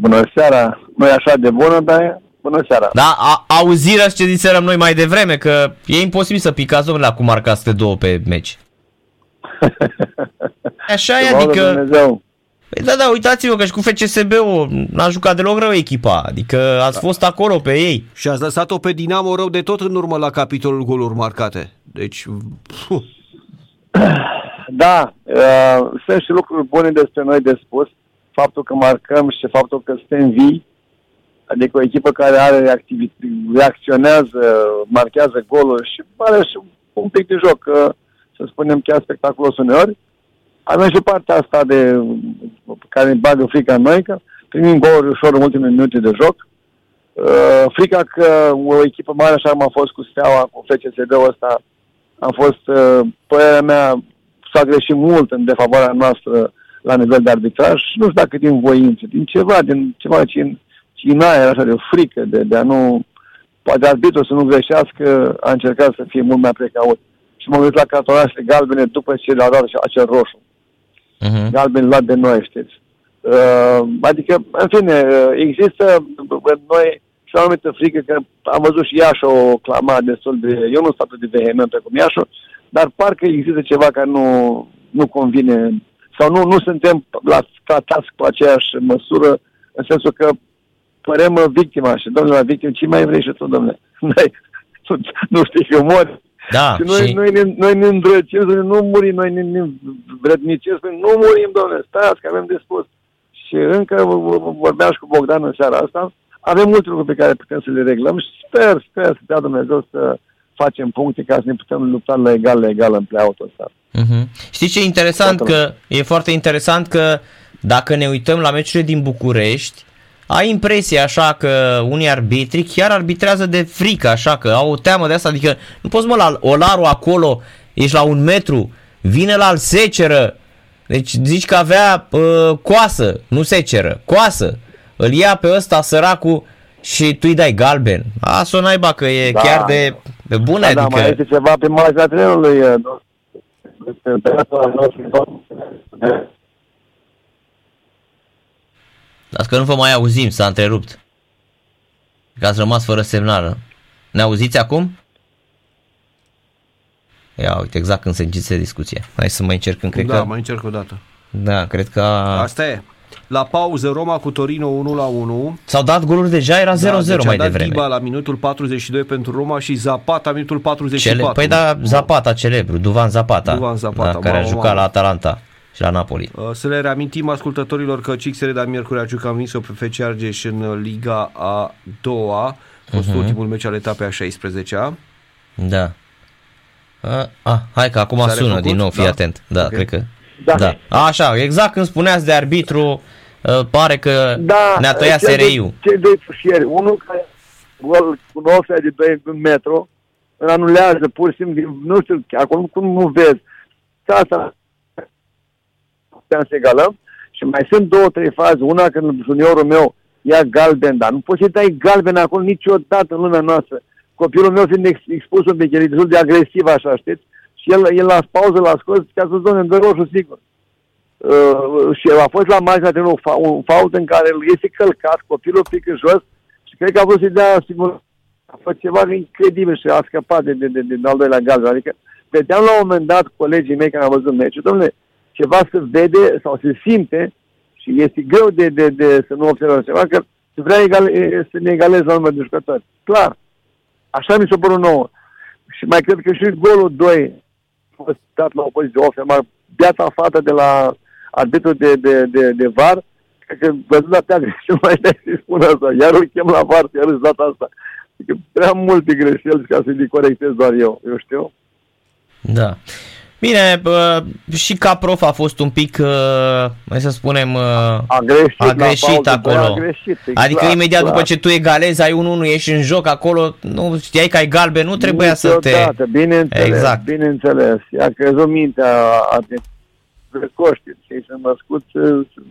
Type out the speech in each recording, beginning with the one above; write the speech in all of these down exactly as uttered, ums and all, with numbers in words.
bună seara, nu e așa de bună, dar bună seara. Da, a, auzirea-și ce ziseram noi mai devreme, că e imposibil să picați, domnule, acum marcați câte două pe meci. Așa e, adică... Păi da, da, uitați-vă că și cu F C S B-ul n-a jucat deloc rău echipa, adică ați da. fost acolo pe ei. Și ați lăsat-o pe Dinamo rău de tot în urmă la capitolul goluri marcate. Deci... Puh. Da, uh, sunt și lucruri bune despre noi de spus. Faptul că marcăm și faptul că suntem vii, adică o echipă care are activi- reacționează, marchează goluri și pare și un pic de joc, uh, să spunem chiar spectaculos uneori. Avem și partea asta de, care ne bagă frica în noi, că primim goluri ușor în ultimele minute de joc. Uh, frica că o echipă mare, așa cum a fost cu Steaua, cu F C S B-ul ăsta, a fost, uh, părerea mea, s-a greșit mult în defavoarea noastră la nivel de arbitraj. Nu știu dacă din voință, din ceva, din ceva ce în aer, așa de frică, de, de a nu... Poate arbitrul să nu greșească, a încercat să fie mult mai precaut. Și m-am gândit la cartonașele galbene după ce le-au dat acel roșu. Uh-huh. Galben luat de noi, știți. Uh, adică, în fine, există în noi și o anumită frică, că am văzut și Iași o clama destul de... Eu nu sunt atât de vehement precum Iași, dar parcă există ceva care nu, nu convine sau nu, nu suntem la, tratați cu aceeași măsură, în sensul că părem victima și, domnule, la victim, ce mai vrei și tu, domnule? Nu știi că mori. Da, și noi, și... noi, ne, noi ne îndrăcim, nu murim, noi ne, ne vrednicim, nu murim, domnule, stați că avem de spus. Și încă vorbeam și cu Bogdan în seara asta, avem multe lucruri pe care putem să le reglăm și sper, sper să dea Dumnezeu să facem puncte ca să ne putem lupta la egal, la egal în play-out-ul ăsta. Uh-huh. Știi ce e interesant? Toată că e foarte interesant că dacă ne uităm la meciurile din București, ai impresia așa că unii arbitri chiar arbitrează de frică, așa că au o teamă de asta, adică nu poți, mă, la Olaru acolo, ești la un metru, vine la al seceră, deci zici că avea uh, coasă, nu seceră, coasă, îl ia pe ăsta săracul și tu îi dai galben. Asta o naiba că e da. chiar de, de bună, da, adică... Da, mai este ceva pe marginea trenului, nu? Dar că nu vă mai auzim, s-a întrerupt. Că ați rămas fără semnală. Ne auziți acum? Ia uite, exact când se închide discuția. Hai să mai încerc încă. Da, că... mai încerc o dată. Da, cred că... Asta e. La pauză, Roma cu Torino unu la unu. S-au dat goluri deja, era zero la zero da, deci mai devreme. Giba la minutul patruzeci și doi pentru Roma și Zapata minutul patruzeci și patru. Cele... Păi da, Zapata celebru, Duvan Zapata, Duvan Zapata da, care a jucat la Atalanta și la Napoli. Să le reamintim ascultătorilor că C S M Miercurea Ciuc a venit-o pe F C Argeș în Liga A doua. A fost uh-huh. ultimul meci al etapei a șaisprezecea. Da. A, a, hai că acum S-a sună refăcut? Din nou, fii da. atent. Da, okay. cred că... Da. da. A, așa, exact când spuneați de arbitru, pare că da, ne-a tăiat S R I-ul. Cei doi fușieri, unul care gol cu nouă sute de doi în metru, îl anulează pur și simplu, nu știu, acolo cum nu vezi. Asta... să egalăm și mai sunt două, trei faze, una când juniorul meu ia galben, dar nu poți să-i dai galben acolo niciodată în lumea noastră. Copilul meu fiind expus un pic, el e destul de agresiv, așa, știți? Și el, el la pauză l-a scos, că a zis, doamne, îmi dă roșu, sigur. Uh, și a fost la marginea de un, fa- un fault în care el este călcat, copilul pică jos și cred că a vrut să-i dea, sigur, a făcut ceva incredibil și a scăpat de, de, de, de, de al doilea galben. Adică, vedeam la un moment dat colegii mei care am văzut meciul, domnule, ceva se vede sau se simte și este greu de, de, de să nu observăm ceva, că se vrea egal, să ne egaleze la număr de jucători. Clar. Așa mi s-a părut nouă. Și mai cred că și golul doi a fost dat la o poziție off. Beata fată de la arbitru de, de, de, de var, cred că văzut la teagă și mai dai să-i spun asta. Iar îl chem la var, iar îți dat asta. Adică prea multe greșeli ca să-i corectez doar eu. Eu știu. Da. Bine, și ca prof a fost un pic, hai să spunem, a greșit, a greșit acolo. A greșit, exact, adică imediat clar. După ce tu egalezi, ai unu unu, ești în joc acolo, nu știai că ai galben, nu trebuia niciodată, să te... Bineînțeles, exact. bineînțeles. I-a crezut mintea a precoștii, cei sunt născuți,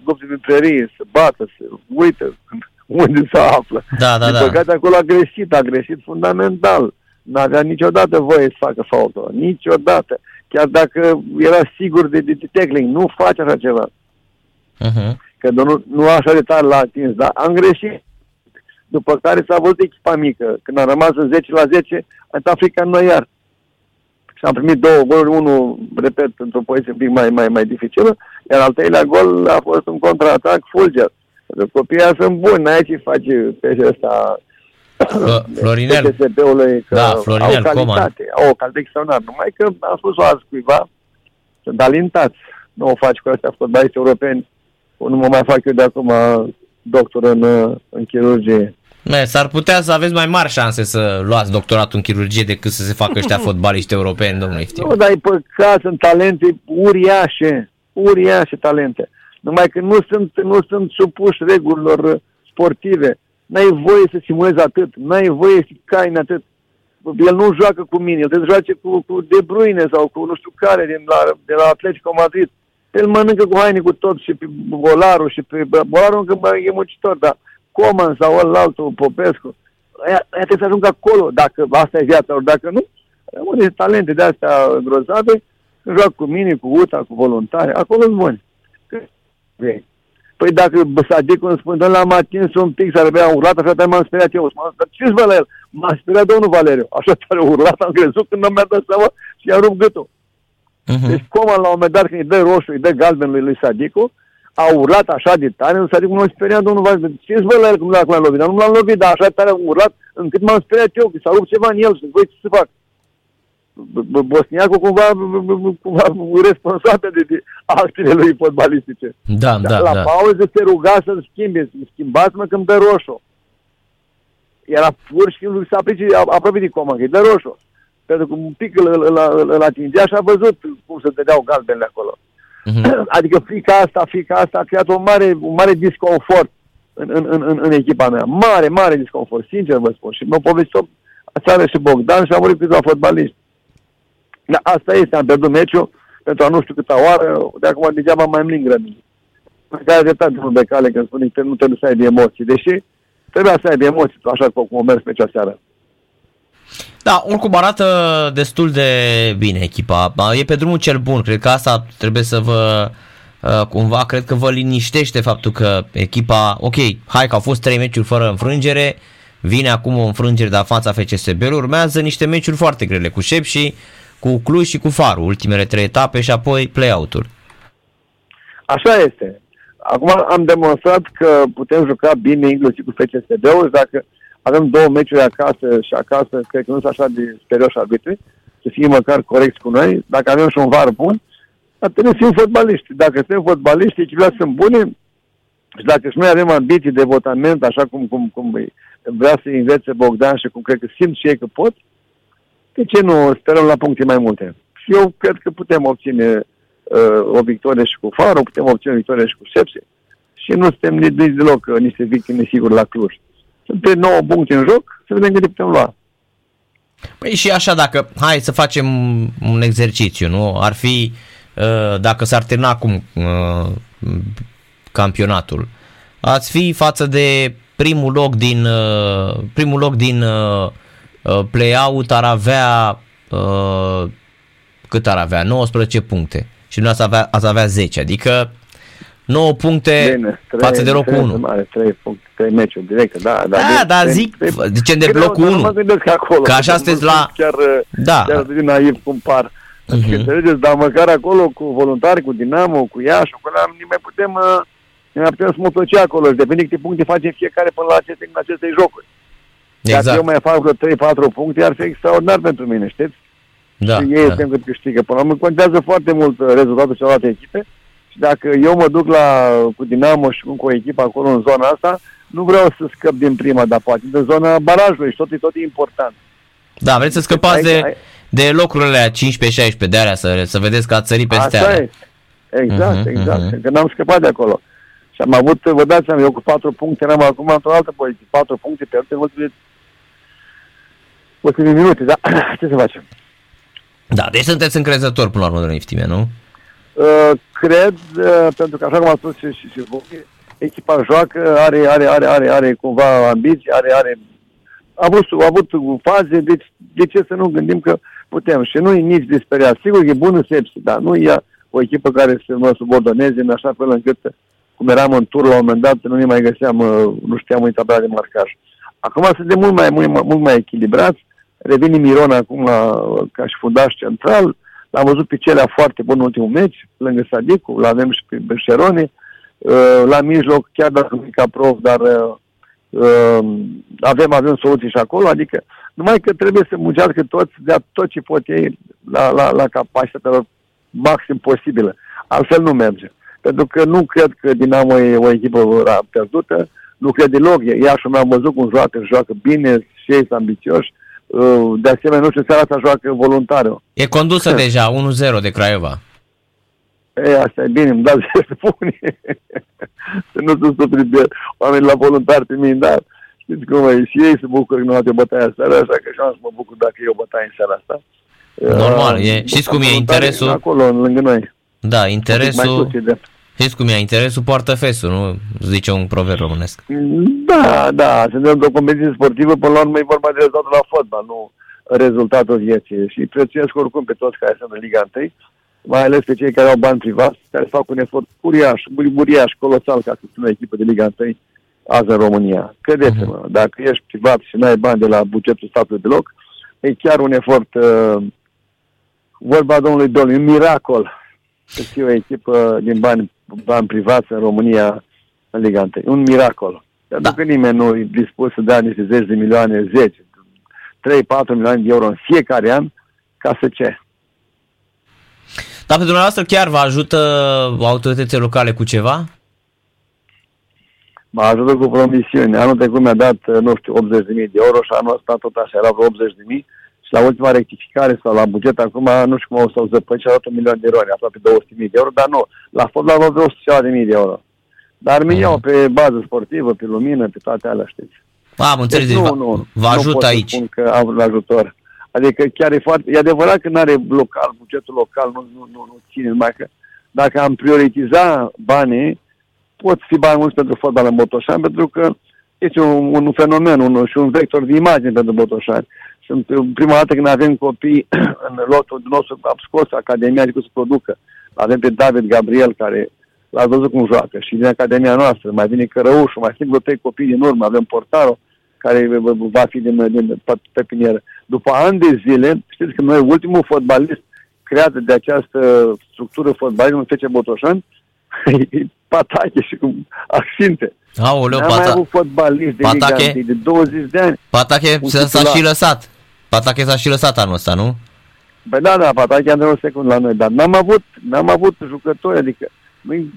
lupte de prerie, se bată, se uită unde se află. Da, da, din da. păcate acolo a greșit, a greșit fundamental. N-avea niciodată voie să facă faultul, niciodată. Chiar dacă era sigur de, de, de tackling, nu face așa ceva. Uh-huh. că nu, nu așa de tare l-a atins, dar am greșit. După care s-a văzut echipa mică. Când a rămas în zece la zece, a dat frica în noi iar. Și am primit două goluri, unul, repet, într-o poziție un pic mai, mai, mai dificilă, iar al treilea gol a fost un contraatac fulger. Deci copiii sunt buni, n-ai ce face pe ăsta... Florinel, că da, Florinel, au calitate, Coman. Au calitate extraordinară, numai că am spus-o azi cuiva, sunt talentat, nu o faci cu astea fotbaliști europeni, nu mă mai fac eu de acum doctor în, în chirurgie. Ne, s-ar putea să aveți mai mari șanse să luați doctoratul în chirurgie decât să se facă ăștia fotbaliști europeni, domnule Iftime. Nu, dar e păcat, sunt talente uriașe, uriașe talente, numai că nu sunt, nu sunt supuși regulilor sportive. N-ai voie să simulezi atât, n-ai voie să cai atât. El nu joacă cu mine, el trebuie să joace cu, cu De Bruyne sau cu nu știu care din la, de la Atletico Madrid. El mănâncă cu haine cu tot și pe Olaru și pe Olaru încă e muncitor, dar Coman sau ălaltul, Popescu, aia, aia trebuie să ajungă acolo, dacă asta e viața lor, dacă nu, rămâne talente de astea grozave, joacă cu mine, cu U T A, cu Voluntari, acolo sunt buni. Păi dacă Sadiku îmi spune, doamne, l-am atins un pic, s-ar bea urlat, așa tare m-am speriat eu. Dar ce-ți vă la el? M-a speriat domnul Valeriu. Așa tare urlat, am crezut când nu mi-a dat seama și i-a rupt gâtul. Uh-huh. Deci Coman, la un moment dat, când îi dă roșu, îi dă galben lui, lui Sadiku, a urlat așa de tare, în Sadiku m-a speriat domnul Valeriu. Ce-ți vă la el cum l-am lovit? Nu l-am lovit, dar așa tare urlat, încât m-am speriat eu, că s-a rupt ceva în el și voi ce să fac? Bosniacul cumva, cumva responsabil de, de actele lui fotbalistice. Da, da, da. La da. Pauză se ruga să-l schimbe, să-l schimbați-mă când dă roșu. Era pur și simplu să aplice aproape de Coman, că-i dă roșu. Pentru că un pic îl, îl, îl, îl atingea și a văzut cum se dădeau galbenele acolo. Mm-hmm. Adică frica asta, frica asta a creat un mare, un mare disconfort în, în, în, în echipa mea. Mare, mare disconfort, sincer vă spun. Și m-a povestit-o aseară și Bogdan și am vorbit câțiva fotbaliști. Da, asta este, am pierdut meciul pentru a nu știu câta oară, de acum degeaba mai îmi lingră. Pe care de tare de cale, când spune că nu trebuie să ai de emoții, deși trebuia să ai de emoții, așa cum o mers pe cea seară. Da, oricum arată destul de bine echipa, e pe drumul cel bun, cred că asta trebuie să vă, cumva, cred că vă liniștește faptul că echipa, ok, hai că au fost trei meciuri fără înfrângere, vine acum o înfrângere de la fața F C S B-ului, urmează niște meciuri foarte grele cu Sepsi, cu Cluj și cu Farul, ultimele trei etape și apoi play-out-ul. Așa este. Acum am demonstrat că putem juca bine inclusiv cu F C S B-ul, dacă avem două meciuri acasă și acasă, cred că nu sunt așa de serioși arbitri, să fie măcar corecți cu noi, dacă avem și un var bun, atunci fim fotbaliști. Dacă suntem fotbaliști, echipele sunt bune și dacă și noi avem ambiții de votament, așa cum, cum, cum vrea să învețe Bogdan și cum cred că simt și ei că pot, de ce nu sperăm la puncte mai multe? Și eu cred că putem obține uh, o victorie și cu Farul, putem obține o victorie și cu Sepsi. Și nu suntem nici deloc uh, niște victime siguri la Cluj. Sunt pe nouă puncte în joc, să vedem câte putem lua. Păi și așa dacă, hai să facem un exercițiu, nu? Ar fi, uh, dacă s-ar termina acum uh, campionatul, ați fi față de primul loc din uh, primul loc din uh, play-out ar avea uh, cât ar avea? nouăsprezece puncte și noi ați avea, ați avea zece, adică nouă puncte. Bine, trei, față de locul unu. Mare, trei puncte, trei meciuri direct, da, da, da, da trei, zic, trei, zicem de locul unu. Acolo, că așa sunteți la... Chiar, da. Chiar de naiv cum par. Uh-huh. Înțelegeți, dar măcar acolo cu Voluntari, cu Dinamo, cu Iași, cu ăla, ne mai putem, ne mai putem smutăci acolo și depinde câte puncte facem fiecare până la aceste, aceste jocuri. Exact. Dacă eu mai fac vreo trei patru puncte, ar fi extraordinar pentru mine, știți? Da, și ei da. Sunt cât câștigă. Până la urmă contează foarte mult rezultatul celorlalte echipe și dacă eu mă duc la, cu Dinamo și cu o echipă acolo în zona asta, nu vreau să scăp din prima, dar poate din zona barajului și tot, tot e important. Da, vreți să scăpați de, ai... de locurile alea cincisprezece șaisprezece de alea, să, să vedeți că ați sărit peste asta alea. Exact, uh-huh, exact, uh-huh. Că n-am scăpat de acolo. Și am avut, vă dați seama, eu cu patru puncte eram acum într-o altă poziție, patru puncte pe alte multe de minute, dar ce să facem? Da, deci sunteți încrezători până la urmă, domnule Iftime, nu? Uh, cred, uh, pentru că așa cum am spus și, și, și voi, echipa joacă, are, are, are, are, are cumva ambiții, are, are, a avut, a avut faze, deci de ce să nu gândim că putem? Și nu e nici disperat. Sigur că e bună Sepsi, dar nu e o echipă care să mă subordoneze în așa fel încât cum eram în tur la un moment dat, nu ne mai găseam, nu știam în tabela de marcaj. Acum suntem mult mai, mult, mult mai echilibrați, revine Miron acum ca și fundaș central, l-am văzut pe Celea foarte bun în ultimul meci, lângă Sadiku, l-avem și pe Berșerone, la mijloc, chiar dacă nu e ca prof, dar avem, avem soluții și acolo, adică numai că trebuie să muncească toți, dea tot ce pot ei la, la, la capacitatea lor maxim posibilă. Altfel nu merge. Pentru că nu cred că Dinamo e o echipă pierdută, nu cred deloc. Iași mi-am văzut cum joacă, joacă bine, și ei sunt ambițioși. De asemenea, nu știu, seara asta joacă Voluntariu. E condusă deja, unu zero de Craiova. E, asta e bine, îmi dați să spune. Să nu sunt surprinde oamenii la Voluntari pe mine, dar știți cum e, și ei se bucură că nu au bătaia în seara, așa că și am să mă bucur dacă eu bătaie în seara asta. Normal, uh, e, știți cum e interesul? Acolo, lângă noi. Da, interesul, știți cum e, interesul poartă fesul, nu zice un proverb românesc. Da, da, suntem o competiție sportivă, până la urmă e vorba de rezultatul la fotbal, nu rezultatul vieții. Și prețuiesc oricum pe toți care sunt în Liga unu, mai ales pe cei care au bani privați, care fac un efort uriaș, uriaș, colosal, ca să fie o echipă de Liga unu azi în România. Credeți-mă, uh-huh. Dacă ești privat și n-ai bani de la bugetul statului deloc, e chiar un efort, uh, vorba domnului Domnului, un miracol. Să fie o echipă din bani, bani privați în România, în Liga unu. Un miracol. Dar da. Dacă nimeni nu e dispus să dea niște zeci de milioane, zece, trei patru milioane de euro în fiecare an, ca să ce? Dar pe dumneavoastră chiar vă ajută autoritățile locale cu ceva? Mă ajută cu promisiuni. Anul trecut mi-a dat, nu știu, optzeci de mii de euro și anul ăsta tot așa, era vreo optzeci de mii. Și la ultima rectificare sau la buget, acum nu știu cum o să o zăpăi, și-a dat un milion de euro, aproape două sute de mii de euro, dar nu, la fotbal la vreo o sută de mii de euro. Dar mi iau pe bază sportivă, pe lumină, pe toate alea, știți. Am înțeles, deci, nu, nu, vă ajut aici. Nu pot să spun că am un ajutor. Adică chiar e foarte... E adevărat că nu are local, bugetul local nu, nu, nu, nu ține, numai că dacă am prioritiza banii, pot fi bani mulți pentru fotbal în Botoșani, pentru că este un, un fenomen un, și un vector de imagine pentru Botoșani. Sunt prima dată când avem copii în lotul nostru, am scos Academia, adică se producă. Avem pe David Gabriel, care l-a văzut cum joacă, și din Academia noastră, mai vine Cărăușul, mai sunt vreo trei copii din urmă, avem portarul, care va fi din, din pepinieră. După ani de zile, știți că noi, ultimul fotbalist creat de această structură fotbalismului F C Botoșani, e Patache și cum Axinte. Aoleu, Patache. N-am mai avut fotbalist de Patache, Liga unu, de douăzeci de ani. Patache s-a, s-a și lăsat. Patache s-a și lăsat anul ăsta, nu? Băi da, da, Patache a întrebat secundă la noi, dar n-am avut, n-am avut jucători, adică noi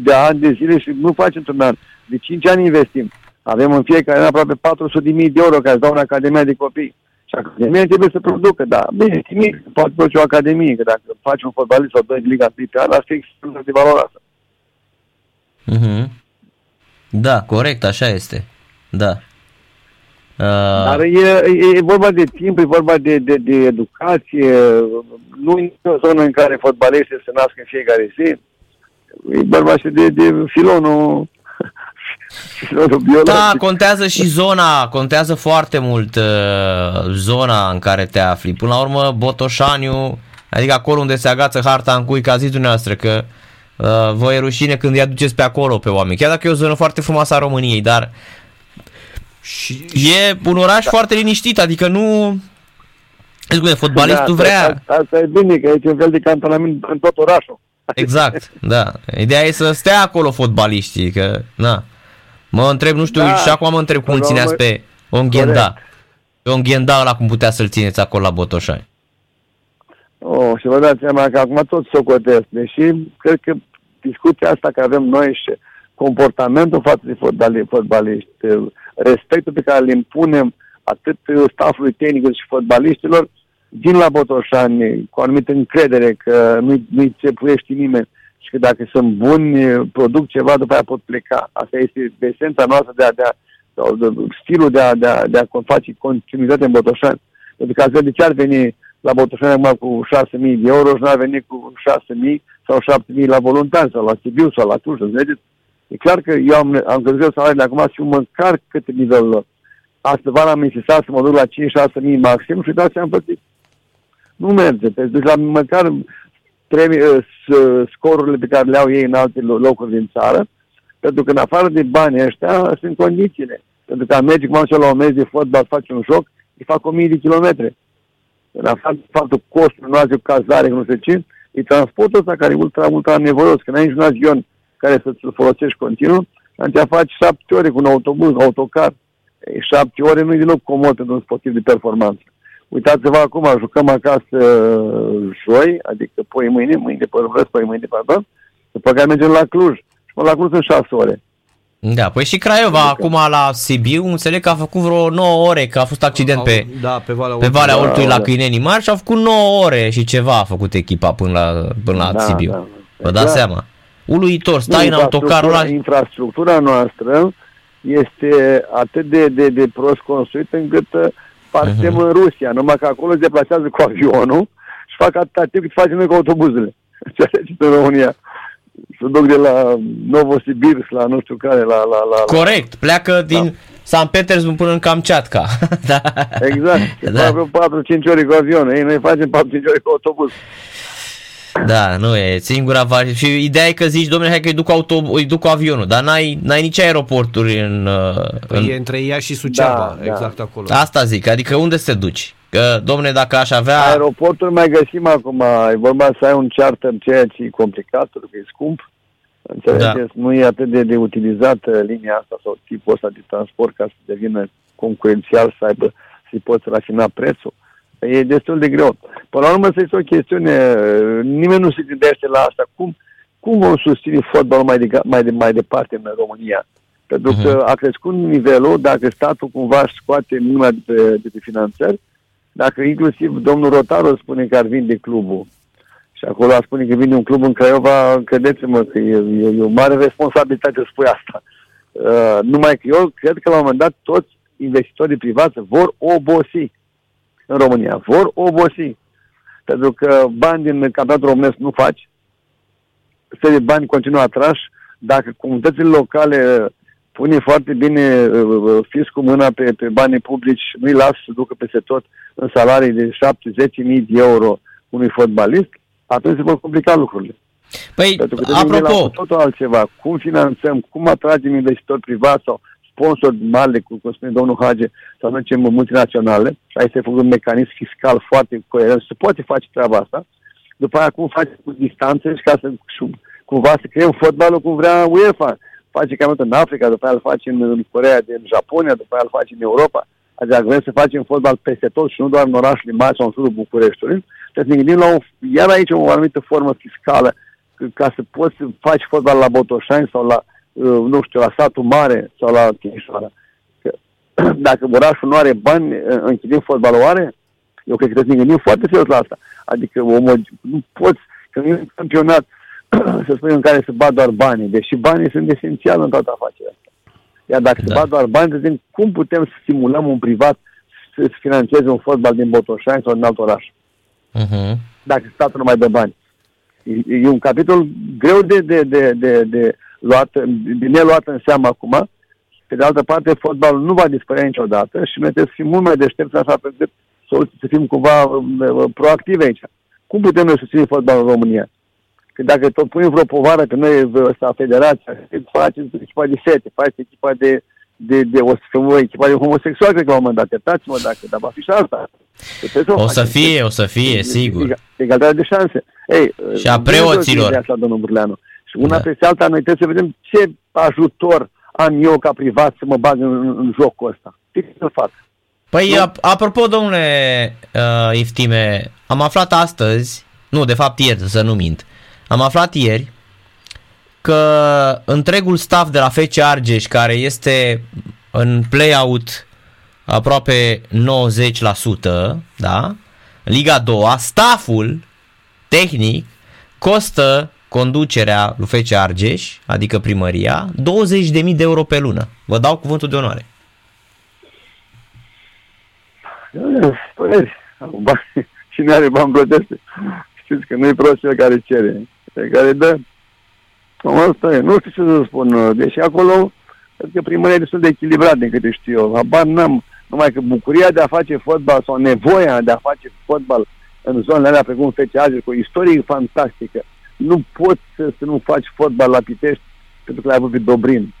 de ani de zile și nu facem într-un an, de cinci ani investim. Avem în fiecare an aproape patru sute de mii de euro care îți dau în Academia de Copii. Și Academia trebuie să producă, da, bine, nimic, poate produce o Academie, că dacă faci un fotbalist sau doi în Liga unu pe an, ar fi extrem de valoroasă. Mm-hmm. Da, corect, așa este, da. Uh... Dar e, e vorba de timp, e vorba de, de, de educație, nu e o zonă în care fotbaliștii se nasc în fiecare zi, e vorba și de, de filonul, filonul biologic. Da, contează și zona, contează foarte mult uh, zona în care te afli. Până la urmă, Botoșaniu, adică acolo unde se agață harta în cui, ca zis dumneavoastră, că uh, vă e rușine când îi aduceți pe acolo pe oameni. Chiar dacă e o zonă foarte frumoasă a României, dar... Și, e un oraș da. foarte liniștit, adică nu... Zic, fotbalistul da, vrea... Asta, asta e bine, că aici e un fel de cantonament în tot orașul. Exact, da. Ideea e să stea acolo fotbaliștii, că... Na. Mă întreb, nu știu, da. și acum mă întreb cum îl țineați pe Onghenda. Pe Onghenda ăla cum putea să-l țineți acolo la Botoșani. Oh, și vă dați seama că acum tot socotesc, deși cred că discuția asta că avem noi și comportamentul față de fotbali, fotbaliști, respectul pe care îl impunem atât staffului tehnic și fotbaliștilor, vin la Botoșani cu anumită încredere că nu-i, nu-i țepuiești nimeni și că dacă sunt buni, produc ceva, după aia pot pleca. Asta este esența noastră de a, de a sau de, stilul de a, de, a, de a face continuitate în Botoșani. Pentru că azi de ce ar veni la Botoșani acum cu șase mii de euro și n-ar veni cu șase mii sau șapte mii la Voluntari sau la Sibiu sau la Cluj, îți vedeți? E clar că eu am, am crezut salariile acum și măcar câte nivelul lor. Astăvara am insistat să mă duc la cinci șase mii maxim și uitați ce am plătit. Nu merge. Deci la măcar premi, scorurile pe care le au ei în alte locuri din țară, Pentru că în afară de banii ăștia sunt condițiile. Pentru că am mergi, cum am zis, la o mezi de fotbal, faci un joc, îi fac o mie de kilometre. În afară de faptul costul, nu azi o cazare, nu se ce, e transportul ăsta care e ultra, ultra nevoios. Când ai nici un avion care să-ți folosești continuu, atunci faci șapte ore cu un autobuz, un autocar. E, șapte ore nu-i deloc comod pentru un sportiv de performanță. Uitați-vă acum, jucăm acasă joi, adică poi mâine, mâine de părăvăs, poi mâine de părăvăs, după care mergem la Cluj. Și mă, la Cluj sunt șase ore. Da, păi și Craiova adică. Acum la Sibiu, înțeleg că a făcut vreo nouă ore, că a fost accident a, pe, da, pe Valea, pe Valea da, Oltului da, la Câinenii Mari și a făcut nouă ore și ceva a făcut echipa până la, până la da, Sibiu. Da, vă dați da. seama? Uluitor, stai nu, în autocarul ăla. Infrastructura noastră este atât de, de, de prost construită încât partem uh-huh. în Rusia, numai că acolo se deplasează cu avionul și fac atâta timp cât facem noi cu autobuzele. Și în România se duc de la Novosibirsk la nu știu care, la... la, la corect, pleacă din da. San Petersburg până în Kamchatka. Da. Exact, da. patru cinci ore cu avionul, ei noi facem patru cinci ore cu autobuz. Da, nu e singura variantă. Și ideea e că zici, domnule, hai că îi duc, auto, îi duc cu avionul, dar n-ai, n-ai nici aeroporturi în... Păi în... e între Iași și Suceava, da, exact da. acolo. Asta zic, adică unde se duci? Că, domnule, dacă aș avea... Aeroportul mai găsim acum, e vorba să ai un charter, ceea ce e complicat, pentru că e scump. Înțelegeți, da. nu e atât de, de utilizată linia asta sau tipul ăsta de transport ca să devină concurențial, să aibă, să-i poți rafina prețul. E destul de greu. Până la urmă, să este o chestiune, nimeni nu se gândește la asta. Cum, cum vom susține fotbalul mai, de, mai, de, mai departe în România? Pentru uh-huh. că a crescut nivelul, dacă statul cumva își scoate mâna de pe, de pe finanțări, dacă inclusiv domnul Rotaru spune că ar vinde clubul și acolo ar spune că vinde un club în Craiova, credeți-mă că e, e, e o mare responsabilitate să spui asta. Uh, numai că eu cred că la un moment dat toți investitorii privați vor obosi în România. Vor obosi. Pentru că bani din campionatul românesc nu faci. Serii bani continuă atrași. Dacă comunitățile locale pune foarte bine fiscul mâna pe, pe banii publici, nu-i lasă să ducă peste tot în salarii de șapte zece mii de euro unui fotbalist, atunci se vor complica lucrurile. Păi, pentru că apropo... totul altceva. Cum finanțăm, cum atragem investitori privați sau sponsori mari, cum spune domnul Hage, să aducem multinaționale, și aici se făcut un mecanism fiscal foarte coerent, se poate face treaba asta, după aia cum face cu distanțe și ca să cumva să creăm fotbalul cum vrea UEFA, face campionat în Africa, după aia îl face în Coreea, în Japonia, după aia îl face în Europa, adică vrem să facem fotbal peste tot și nu doar în orașele mari sau în jurul Bucureștiului, trebuie să ne gândim la o, iar aici o anumită formă fiscală, ca să poți să faci fotbal la Botoșani sau la nu știu, la satul mare sau la Timișoara. Dacă orașul nu are bani, închidim fotbalul are? Eu cred că trebuie să ne gândim foarte serios la asta. Adică omul, nu poți, că nu e un campionat să spui în care se bat doar banii, deși banii sunt esențiali în toată afacerea asta. Iar dacă da. se bat doar bani, trebuie cum putem să stimulăm un privat să financeze un fotbal din Botoșani sau din alt oraș. Uh-huh. Dacă statul nu mai dă bani. E, e un capitol greu de, de, de, de, de luată, bine luată în seamă acum. Pe de altă parte, fotbalul nu va dispărea niciodată și noi trebuie să fim mult mai deștepți așa, pentru că să fim cumva proactivi aici. Cum putem noi susține fotbalul în România? Că dacă tot punem vreo povară, că noi ăsta, federația, faceți echipa de fete, faceți echipa de, de, de, o, echipa de homosexual, cred că la un moment dat, iertați-mă dacă, dar va fi și asta. Să o, o să fie, o să fie, e, sigur. Egalitatea de șanse. Ei, și a preoților. Asta, domnul Burleanu. Și una da. peste alta, noi trebuie să vedem ce ajutor am eu ca privat să mă bag în, în jocul ăsta. Ce să fac? Păi, nu? apropo, domnule uh, Iftime, am aflat astăzi, nu, de fapt ieri, să nu mint, am aflat ieri că întregul staff de la F C Argeș, care este în play-out aproape nouăzeci la sută, da? Liga a doua, stafful tehnic costă conducerea lui F C Argeș, adică primăria, douăzeci de mii de euro pe lună. Vă dau cuvântul de onoare. Păreri, cine are bani plătește. Știți că nu-i prost cel care cere, cel care dă. Asta e. Nu știu ce să spun, deși acolo cred că primăria e destul de echilibrat, din câte știu eu. Habar n-am, numai că bucuria de a face fotbal sau nevoia de a face fotbal în zonele alea precum F C Argeș, cu o istorie fantastică. Nu poți să, să nu faci fotbal la Pitești pentru că l-a avut pe Dobrin.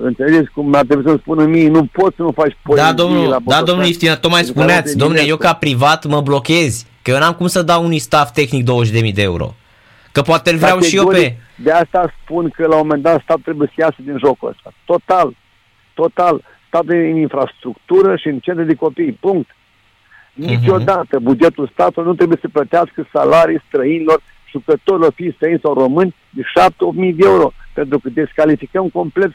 Înțelegeți cum mi-a trebuit să-mi spună mie, nu poți să nu faci poezie. Da, domnul, da, domnul Iftime, tot mai spuneați, domnule, eu ca privat mă blochez, că eu n-am cum să dau unui staff tehnic douăzeci de mii de euro. Că poate îl vreau și eu pe... De asta spun că la un moment dat statul trebuie să iasă din jocul ăsta. Total, total. Statul în infrastructură și în centre de copii, punct. Niciodată bugetul statului nu trebuie să plătească salarii străinilor, jucătorilor, fii străini sau români, de șapte opt mii de euro. Pentru că descalificăm complet,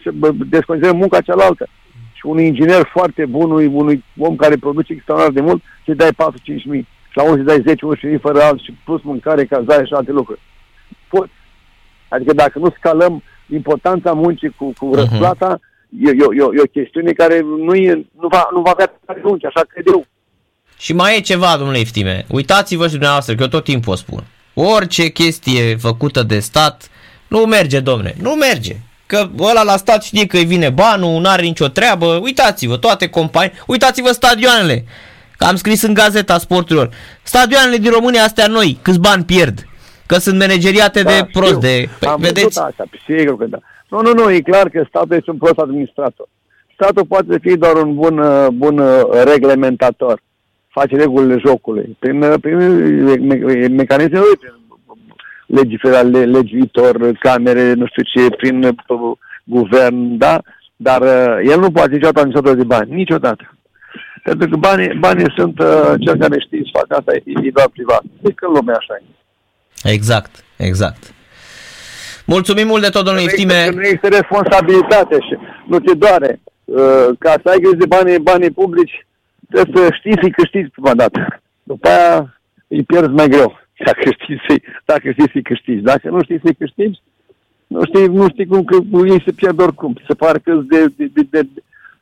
desconsiderăm munca cealaltă. Și unui inginer foarte bun, unui, unui om care produce extraordinar de mult, să-i dai patru cinci mii. Și la unul să-i dai zece unsprezece mii fără alt și plus mâncare, cazare și alte lucruri. Pot. Adică dacă nu scalăm importanța muncii cu, cu răsplata, uh-huh. e, e, e o chestiune care nu, e, nu, va, nu va avea ajunge, așa cred eu. Și mai e ceva, domnule Iftime, uitați-vă și dumneavoastră, că eu tot timpul o spun. Orice chestie făcută de stat nu merge, domne, nu merge. Că ăla la stat știe că îi vine banul, n-are nicio treabă, uitați-vă, toate companii, uitați-vă stadioanele. Că am scris în Gazeta Sporturilor, stadioanele din România astea noi, câți bani pierd. Că sunt manageriate da, de știu. Prost, de... Păi, am vedeți? Văzut asta, sigur că da. Nu, nu, nu, e clar că statul este un prost administrator. Statul poate fi doar un bun, bun reglementator. Face regulile jocului. Prin, prin mecanismele lui, prin legiferare, le, legiuitor, camere, nu știu ce, prin guvern, da? Dar el nu poate niciodată administrator de bani, niciodată. Pentru că banii, banii sunt uh, cel care știți, fac asta, e, e doar privat. Deci că lumea așa e. Exact, exact. Mulțumim mult de tot, domnule Iftime. Nu există responsabilitate și nu te doare. Ca să ai grijă de banii, banii publici, trebuie să știi să-i câștigi prima dată. După aia îi pierzi mai greu. Dacă știi să-i, dacă știi să-i câștigi. Dacă nu știi să-i câștigi, nu știi, nu știi cum că ei se pierd oricum. Se pare că de, de, de, de,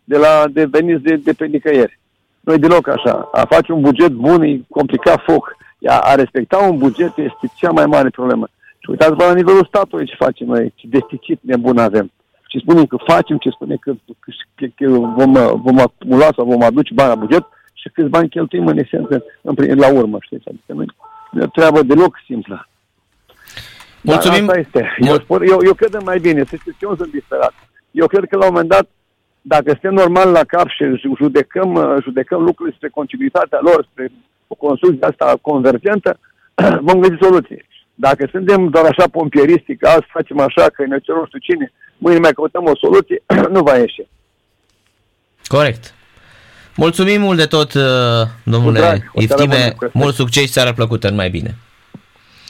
de la de veniți de, de pe nicăieri. Nu e deloc așa. A face un buget bun e complicat foc. A respecta un buget este cea mai mare problemă. Și uitați-vă la nivelul statului ce facem noi, ce deficit nebun avem. Ce spunem că facem, ce spunem că, că, că vom, vom acumula sau vom aduce bani la buget și câți bani cheltuim în esență în, la urmă, știți? Adică nu e o treabă deloc simplă. Mulțumim. Dar asta este. Eu, spun, eu, eu cred mai bine, să știți că eu sunt disperat. Eu cred că la un moment dat, dacă suntem normal la cap și judecăm, judecăm lucrurile spre continuitatea lor, spre o construcție asta convergentă, vom găsi soluții. Dacă suntem doar așa pompieristici, azi facem așa, că ne cerem nu știu cine, mâine mai căutăm o soluție, nu va ieși. Corect. Mulțumim mult de tot, domnule Iftime, mult succes și seara plăcută, numai bine.